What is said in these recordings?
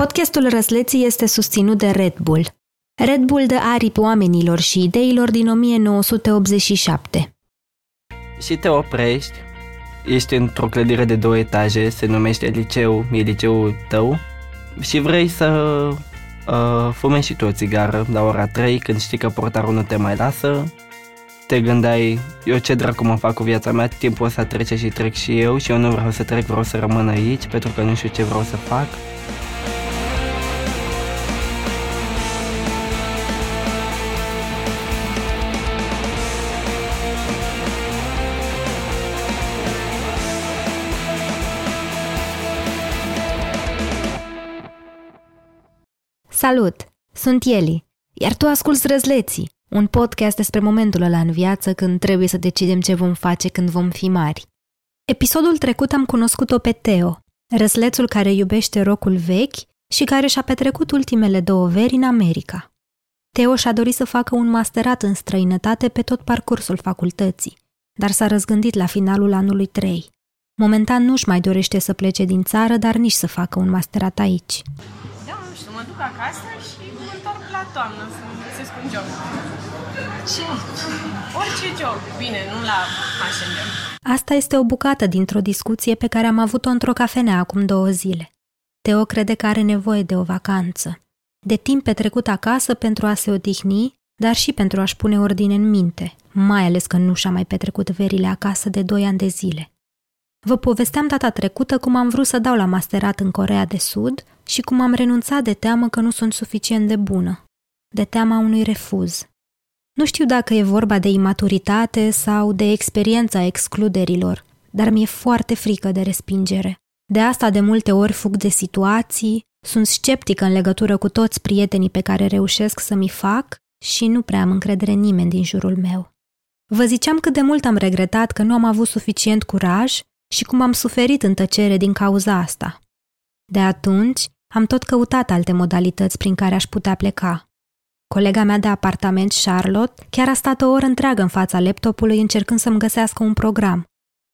Podcastul Răsleți este susținut de Red Bull. Red Bull dă aripi oamenilor și ideilor din 1987. Și te oprești, ești într-o clădire de 2 etaje, se numește liceu, e liceul tău și vrei să fumezi și tu o țigară la ora 3 când știi că portarul nu te mai lasă. Te gândeai, eu ce dracu mă fac cu viața mea, timpul ăsta trece și trec și eu și eu nu vreau să trec, vreau să rămân aici pentru că nu știu ce vreau să fac. Salut! Sunt Eli, iar tu asculți Răsleții, un podcast despre momentul ăla în viață când trebuie să decidem ce vom face când vom fi mari. Episodul trecut am cunoscut-o pe Teo, răslețul care iubește rock-ul vechi și care și-a petrecut ultimele 2 veri în America. Teo și-a dorit să facă un masterat în străinătate pe tot parcursul facultății, dar s-a răzgândit la finalul anului 3. Momentan nu-și mai dorește să plece din țară, dar nici să facă un masterat aici. Mă duc acasă și mă întorc la toamnă să mă găsesc un job. Ce? Orice job. Bine, nu la H&M. Asta este o bucată dintr-o discuție pe care am avut-o într-o cafenea acum 2 zile. Teo crede că are nevoie de o vacanță. De timp petrecut acasă pentru a se odihni, dar și pentru a-și pune ordine în minte, mai ales că nu și-a mai petrecut verile acasă de 2 ani de zile. Vă povesteam data trecută cum am vrut să dau la masterat în Coreea de Sud și cum am renunțat de teamă că nu sunt suficient de bună, de teama unui refuz. Nu știu dacă e vorba de imaturitate sau de experiența excluderilor, dar mi-e foarte frică de respingere. De asta de multe ori fug de situații, sunt sceptică în legătură cu toți prietenii pe care reușesc să mi fac și nu prea am încredere în nimeni din jurul meu. Vă ziceam cât de mult am regretat că nu am avut suficient curaj și cum am suferit în tăcere din cauza asta. De atunci, am tot căutat alte modalități prin care aș putea pleca. Colega mea de apartament, Charlotte, chiar a stat o oră întreagă în fața laptopului încercând să-mi găsească un program.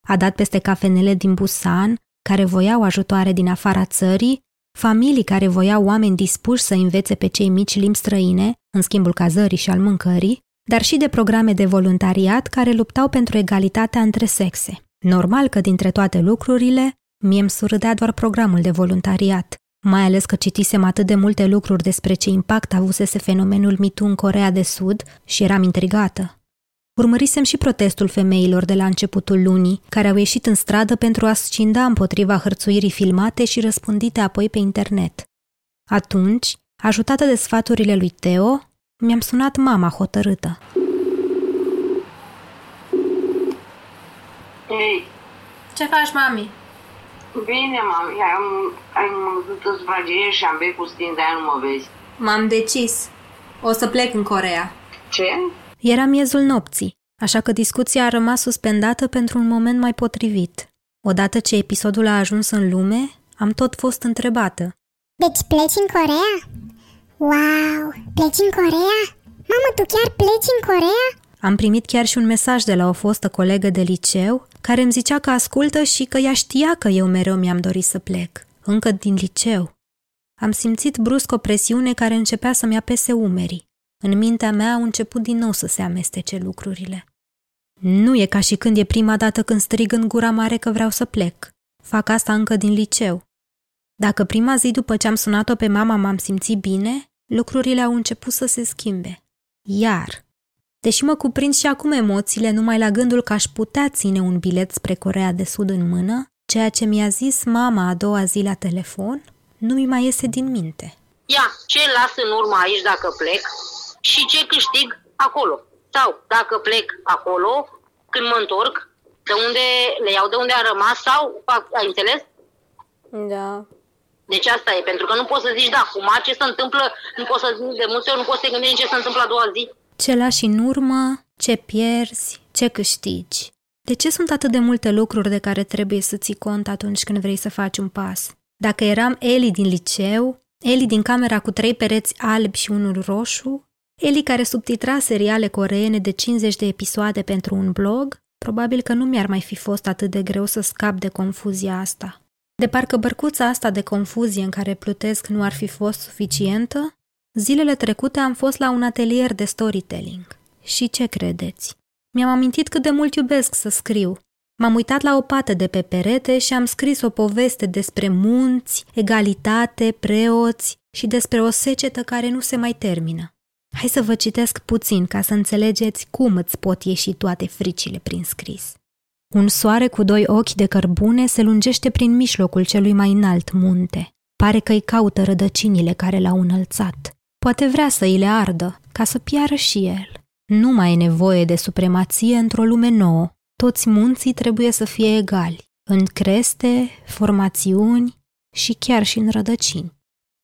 A dat peste cafenele din Busan, care voiau ajutoare din afara țării, familii care voiau oameni dispuși să învețe pe cei mici limbi străine, în schimbul cazării și al mâncării, dar și de programe de voluntariat care luptau pentru egalitatea între sexe. Normal că dintre toate lucrurile, mie-mi surâdea doar programul de voluntariat, mai ales că citisem atât de multe lucruri despre ce impact avusese fenomenul MeToo în Coreea de Sud și eram intrigată. Urmărisem și protestul femeilor de la începutul lunii, care au ieșit în stradă pentru a scinda împotriva hărțuirii filmate și răspândite apoi pe internet. Atunci, ajutată de sfaturile lui Teo, mi-am sunat mama hotărâtă. Ei. Ce faci, mami? Bine, mami, am văzut sfragerie și am vei cu stin, de-aia nu mă vezi. M-am decis. O să plec în Coreea. Ce? Era miezul nopții, așa că discuția a rămas suspendată pentru un moment mai potrivit. Odată ce episodul a ajuns în lume, am tot fost întrebată. Deci pleci în Coreea? Wow! Pleci în Coreea? Mamă, tu chiar pleci în Coreea? Am primit chiar și un mesaj de la o fostă colegă de liceu care îmi zicea că ascultă și că ea știa că eu mereu mi-am dorit să plec, încă din liceu. Am simțit brusc o presiune care începea să-mi apese umerii. În mintea mea au început din nou să se amestece lucrurile. Nu e ca și când e prima dată când strig în gura mare că vreau să plec. Fac asta încă din liceu. Dacă prima zi după ce am sunat-o pe mama m-am simțit bine, lucrurile au început să se schimbe. Iar... Deși mă cuprind și acum emoțiile numai la gândul că aș putea ține un bilet spre Coreea de Sud în mână, ceea ce mi-a zis mama a doua zi la telefon, nu mi mai iese din minte. Ia, ce las în urmă aici dacă plec și ce câștig acolo? Sau dacă plec acolo, când mă întorc, de unde le iau, de unde a rămas sau, fac, ai înțeles? Da. Deci asta e, pentru că nu poți să zici, da, cum ar, ce se întâmplă, nu poți să zici, de multe ori nu poți să te gândești ce se întâmplă a doua zi. Ce lași în urmă, ce pierzi, ce câștigi. De ce sunt atât de multe lucruri de care trebuie să ții cont atunci când vrei să faci un pas? Dacă eram Eli din liceu, Eli din camera cu 3 pereți albi și unul roșu, Eli care subtitra seriale coreene de 50 de episoade pentru un blog, probabil că nu mi-ar mai fi fost atât de greu să scap de confuzia asta. De parcă bărcuța asta de confuzie în care plutesc nu ar fi fost suficientă, zilele trecute am fost la un atelier de storytelling. Și ce credeți? Mi-am amintit cât de mult iubesc să scriu. M-am uitat la o pată de pe perete și am scris o poveste despre munți, egalitate, preoți și despre o secetă care nu se mai termină. Hai să vă citesc puțin ca să înțelegeți cum îți pot ieși toate fricile prin scris. Un soare cu doi ochi de cărbune se lungește prin mijlocul celui mai înalt munte. Pare că îi caută rădăcinile care l-au înălțat. Poate vrea să îi le ardă, ca să piară și el. Nu mai e nevoie de supremație într-o lume nouă. Toți munții trebuie să fie egali, în creste, formațiuni și chiar și în rădăcini.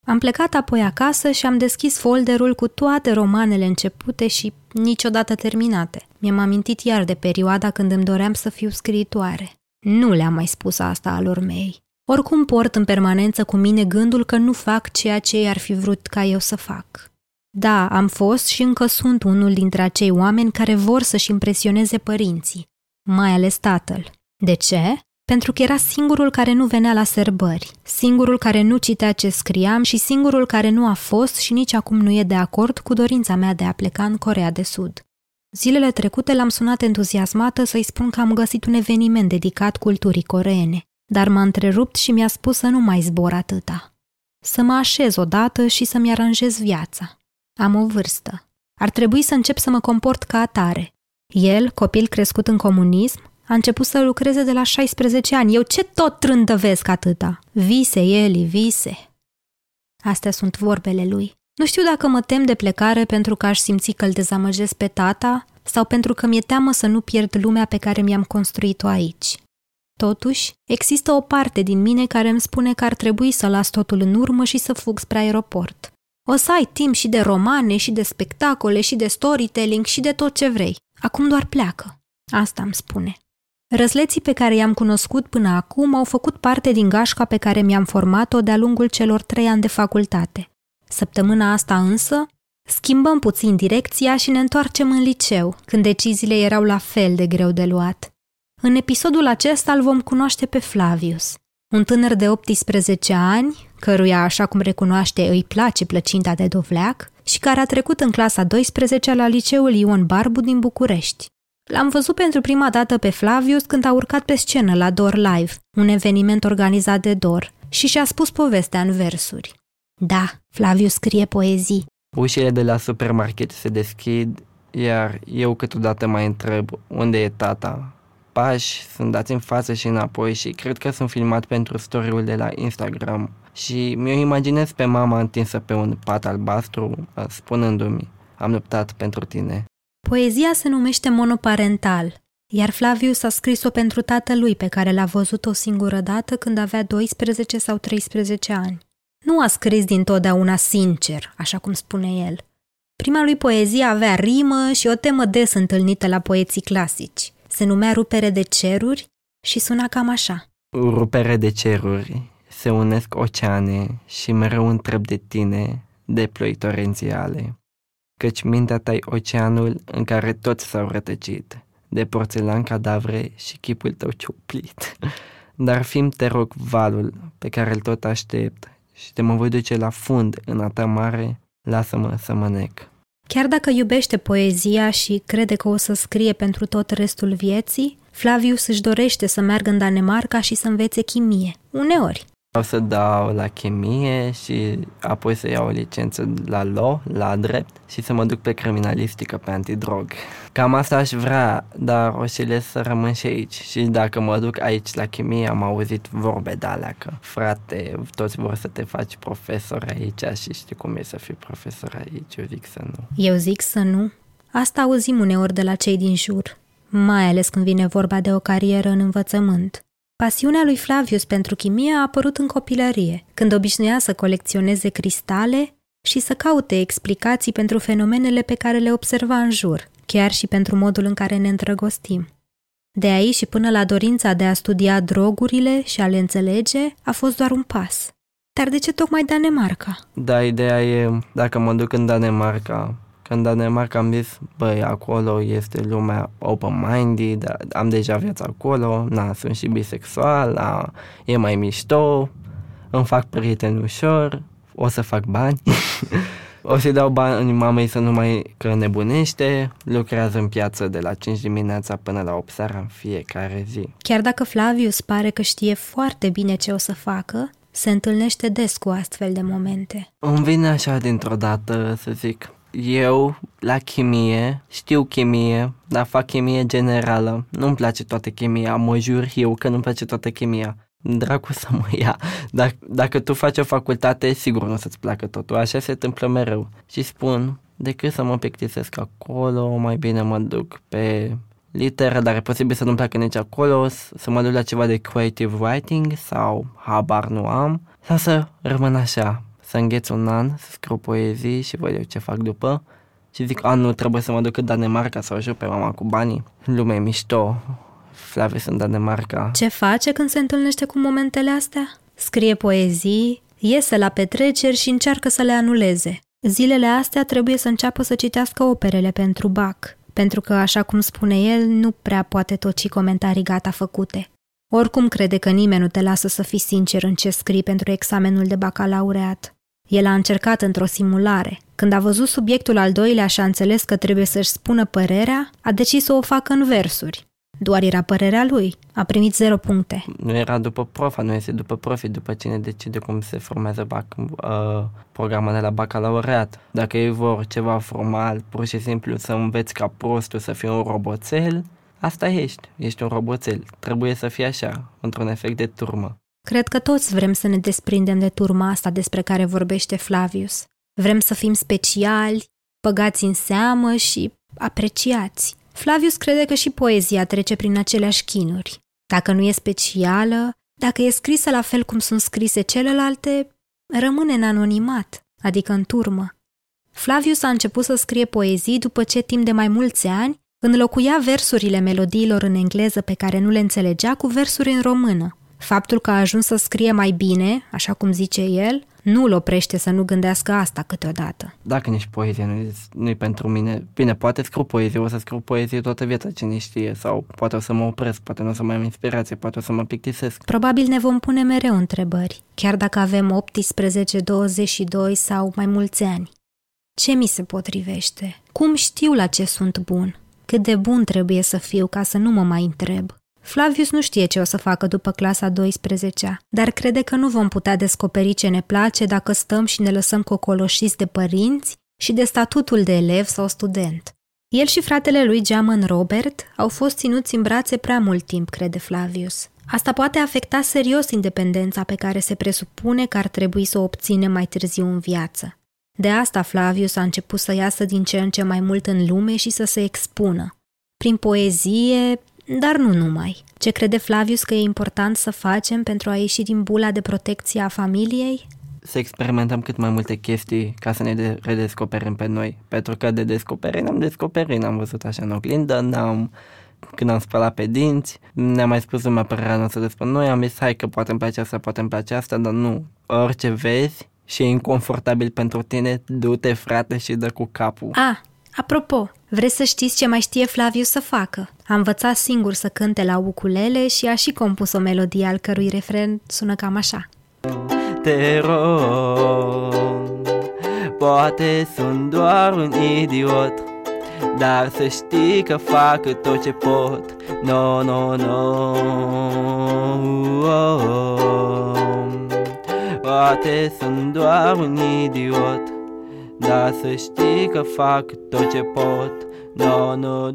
Am plecat apoi acasă și am deschis folderul cu toate romanele începute și niciodată terminate. Mi-am amintit iar de perioada când îmi doream să fiu scriitoare. Nu le-am mai spus asta alor mei. Oricum port în permanență cu mine gândul că nu fac ceea ce i-ar fi vrut ca eu să fac. Da, am fost și încă sunt unul dintre acei oameni care vor să-și impresioneze părinții, mai ales tatăl. De ce? Pentru că era singurul care nu venea la sărbări, singurul care nu citea ce scriam și singurul care nu a fost și nici acum nu e de acord cu dorința mea de a pleca în Coreea de Sud. Zilele trecute l-am sunat entuziasmată să-i spun că am găsit un eveniment dedicat culturii coreene, dar m-a întrerupt și mi-a spus să nu mai zbor atâta. Să mă așez odată și să-mi aranjez viața. Am o vârstă. Ar trebui să încep să mă comport ca atare. El, copil crescut în comunism, a început să lucreze de la 16 ani. Eu ce tot trândăvesc atâta? Vise, Eli, vise. Astea sunt vorbele lui. Nu știu dacă mă tem de plecare pentru că aș simți că îl dezamăgesc pe tata sau pentru că mi-e teamă să nu pierd lumea pe care mi-am construit-o aici. Totuși, există o parte din mine care îmi spune că ar trebui să las totul în urmă și să fug spre aeroport. O să ai timp și de romane, și de spectacole, și de storytelling, și de tot ce vrei. Acum doar pleacă. Asta îmi spune. Răsleții pe care i-am cunoscut până acum au făcut parte din gașca pe care mi-am format-o de-a lungul celor 3 ani de facultate. Săptămâna asta însă, schimbăm puțin direcția și ne întoarcem în liceu, când deciziile erau la fel de greu de luat. În episodul acesta îl vom cunoaște pe Flavius, un tânăr de 18 ani, căruia, așa cum recunoaște, îi place plăcinta de dovleac și care a trecut în clasa 12-a la liceul Ion Barbu din București. L-am văzut pentru prima dată pe Flavius când a urcat pe scenă la DOR Live, un eveniment organizat de DOR, și și-a spus povestea în versuri. Da, Flavius scrie poezii. Ușile de la supermarket se deschid, iar eu câteodată mai întreb unde e tata. Pași sunt dați în față și înapoi și cred că sunt filmat pentru story-ul de la Instagram și mi-o imaginez pe mama întinsă pe un pat albastru, spunându-mi, am luptat pentru tine. Poezia se numește Monoparental, iar Flavius a scris-o pentru tatălui pe care l-a văzut o singură dată când avea 12 sau 13 ani. Nu a scris dintotdeauna sincer, așa cum spune el. Prima lui poezie avea rimă și o temă des întâlnită la poeții clasici. Se numea Rupere de ceruri și suna cam așa. Rupere de ceruri, se unesc oceane și mereu întreb de tine, de ploi torențiale. Căci mintea ta-i oceanul în care toți s-au rătăcit, de porțelan cadavre și chipul tău ciuplit. Dar fim te rog valul pe care îl tot aștept și te mă voi duce la fund în a ta mare, lasă-mă să mă nec. Chiar dacă iubește poezia și crede că o să scrie pentru tot restul vieții, Flavius își dorește să meargă în Danemarca și să învețe chimie, uneori. O să dau la chimie și apoi să iau o licență la law, la drept, și să mă duc pe criminalistică, pe antidrog. Cam asta aș vrea, dar o șiles să rămân și aici. Și dacă mă duc aici la chimie, am auzit vorbe de alea că, frate, toți vor să te faci profesor aici și știi cum e să fii profesor aici. Eu zic să nu. Eu zic să nu. Asta auzim uneori de la cei din jur, mai ales când vine vorba de o carieră în învățământ. Pasiunea lui Flavius pentru chimie a apărut în copilărie, când obișnuia să colecționeze cristale și să caute explicații pentru fenomenele pe care le observa în jur, chiar și pentru modul în care ne îndrăgostim. De aici și până la dorința de a studia drogurile și a le înțelege, a fost doar un pas. Dar de ce tocmai Danemarca? Da, ideea e, dacă mă duc în Danemarca, Că în Danemarca am zis, băi, acolo este lumea open-minded, am deja viața acolo, na, sunt și bisexual, na, e mai mișto, îmi fac prieteni ușor, o să fac bani, o să-i dau bani mamei să nu mai că nebunește, lucrează în piață de la 5 dimineața până la 8 seara în fiecare zi. Chiar dacă Flavius pare că știe foarte bine ce o să facă, se întâlnește des cu astfel de momente. Îmi vine așa dintr-o dată să zic, eu la chimie, știu chimie, dar fac chimie generală. Nu-mi place toată chimia, mă jur eu că nu-mi place toată chimia. Dracu să mă ia. Dacă tu faci o facultate, sigur nu o să-ți placă totul. Așa se întâmplă mereu. Și spun, decât să mă plictisesc acolo, mai bine mă duc pe literă, dar e posibil să nu-mi placă nici acolo, să mă duc la ceva de creative writing sau habar nu am, sau să rămân așa, să îngheț un an, să scriu poezii și văd eu ce fac după și zic, a, nu, trebuie să mă duc în Danemarca să o ajut pe mama cu banii. Lumea e mișto, Flavius în Danemarca. Ce face când se întâlnește cu momentele astea? Scrie poezii, iese la petreceri și încearcă să le anuleze. Zilele astea trebuie să înceapă să citească operele pentru Bach, pentru că, așa cum spune el, nu prea poate toci comentarii gata făcute. Oricum crede că nimeni nu te lasă să fii sincer în ce scrii pentru examenul de bacalaureat. El a încercat într-o simulare. Când a văzut subiectul al doilea și a înțeles că trebuie să-și spună părerea, a decis să o facă în versuri. Doar era părerea lui. A primit 0 puncte. Nu era după profa, nu este după profi, după cine decide cum se formează programul de la bacalaureat. Dacă ei vor ceva formal, pur și simplu să înveți ca prostul să fii un roboțel, asta ești un roboțel. Trebuie să fii așa, într-un efect de turmă. Cred că toți vrem să ne desprindem de turma asta despre care vorbește Flavius. Vrem să fim speciali, băgați în seamă și apreciați. Flavius crede că și poezia trece prin aceleași chinuri. Dacă nu e specială, dacă e scrisă la fel cum sunt scrise celelalte, rămâne în anonimat, adică în turmă. Flavius a început să scrie poezii după ce, timp de mai mulți ani, înlocuia versurile melodiilor în engleză pe care nu le înțelegea cu versuri în română. Faptul că a ajuns să scrie mai bine, așa cum zice el, nu îl oprește să nu gândească asta câteodată. Dacă nici poezie nu-i pentru mine, bine, poate scriu poezie, o să scriu poezie toată viața, cine știe, sau poate o să mă opresc, poate nu o să mai am inspirație, poate o să mă plictisesc. Probabil ne vom pune mereu întrebări, chiar dacă avem 18, 22 sau mai mulți ani. Ce mi se potrivește? Cum știu la ce sunt bun? Cât de bun trebuie să fiu ca să nu mă mai întreb? Flavius nu știe ce o să facă după clasa 12-a, dar crede că nu vom putea descoperi ce ne place dacă stăm și ne lăsăm cocoloșiți de părinți și de statutul de elev sau student. El și fratele lui geamăn Robert au fost ținuți în brațe prea mult timp, crede Flavius. Asta poate afecta serios independența pe care se presupune că ar trebui să o obținem mai târziu în viață. De asta Flavius a început să iasă din ce în ce mai mult în lume și să se expună. Prin poezie, dar nu numai. Ce crede Flavius că e important să facem pentru a ieși din bula de protecție a familiei? Să experimentăm cât mai multe chestii ca să ne redescoperim pe noi. Pentru că de descoperit, n-am văzut așa în oglindă, când am spălat pe dinți, ne-a mai spus lumea părerea noastră despre noi, am zis, hai că poate îmi place asta, dar nu. Orice vezi și e inconfortabil pentru tine, du-te, frate, și dă cu capul. Apropo, vreți să știți ce mai știe Flavius să facă? A învățat singur să cânte la ukulele și a și compus o melodie al cărui refren sună cam așa. Te rog, poate sunt doar un idiot, dar să știi că fac tot ce pot. No, no, no, oh, oh. Poate sunt doar un idiot, dar să știi că fac tot ce pot. No, no,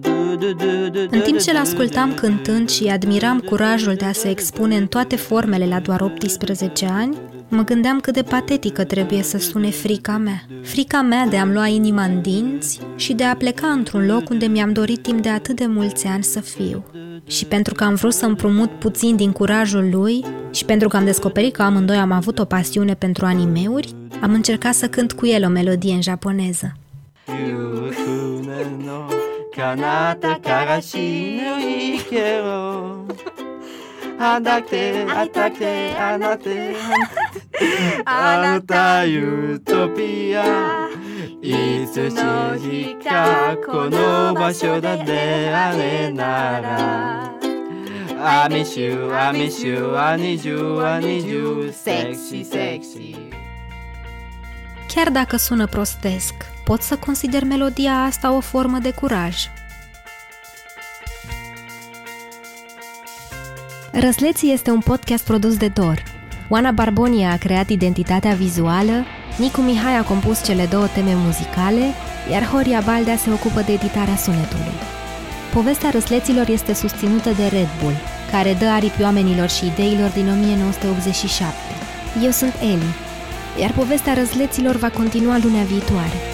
În timp ce l-ascultam cântând și admiram curajul de a se expune în toate formele la doar 18 ani, mă gândeam cât de patetică trebuie să sune frica mea. Frica mea de a-mi lua inima în dinți și de a pleca într-un loc unde mi-am dorit timp de atât de mulți ani să fiu. Și pentru că am vrut să împrumut puțin din curajul lui și pentru că am descoperit că amândoi am avut o pasiune pentru animeuri, am încercat să cânt cu el o melodie în japoneză. あなたユートピアいつの日かこの場所で出会えならI miss you, I miss you, I need you, I need you, sexy, sexy. Chiar dacă sună prostesc, pot să consider melodia asta o formă de curaj. Răsleți este un podcast produs de DOR. Oana Barbonia a creat identitatea vizuală, Nicu Mihai a compus cele două teme muzicale, iar Horia Baldea se ocupă de editarea sunetului. Povestea Răsleților este susținută de Red Bull, care dă aripi oamenilor și ideilor din 1987. Eu sunt Eli, iar povestea Răsleților va continua lunea viitoare.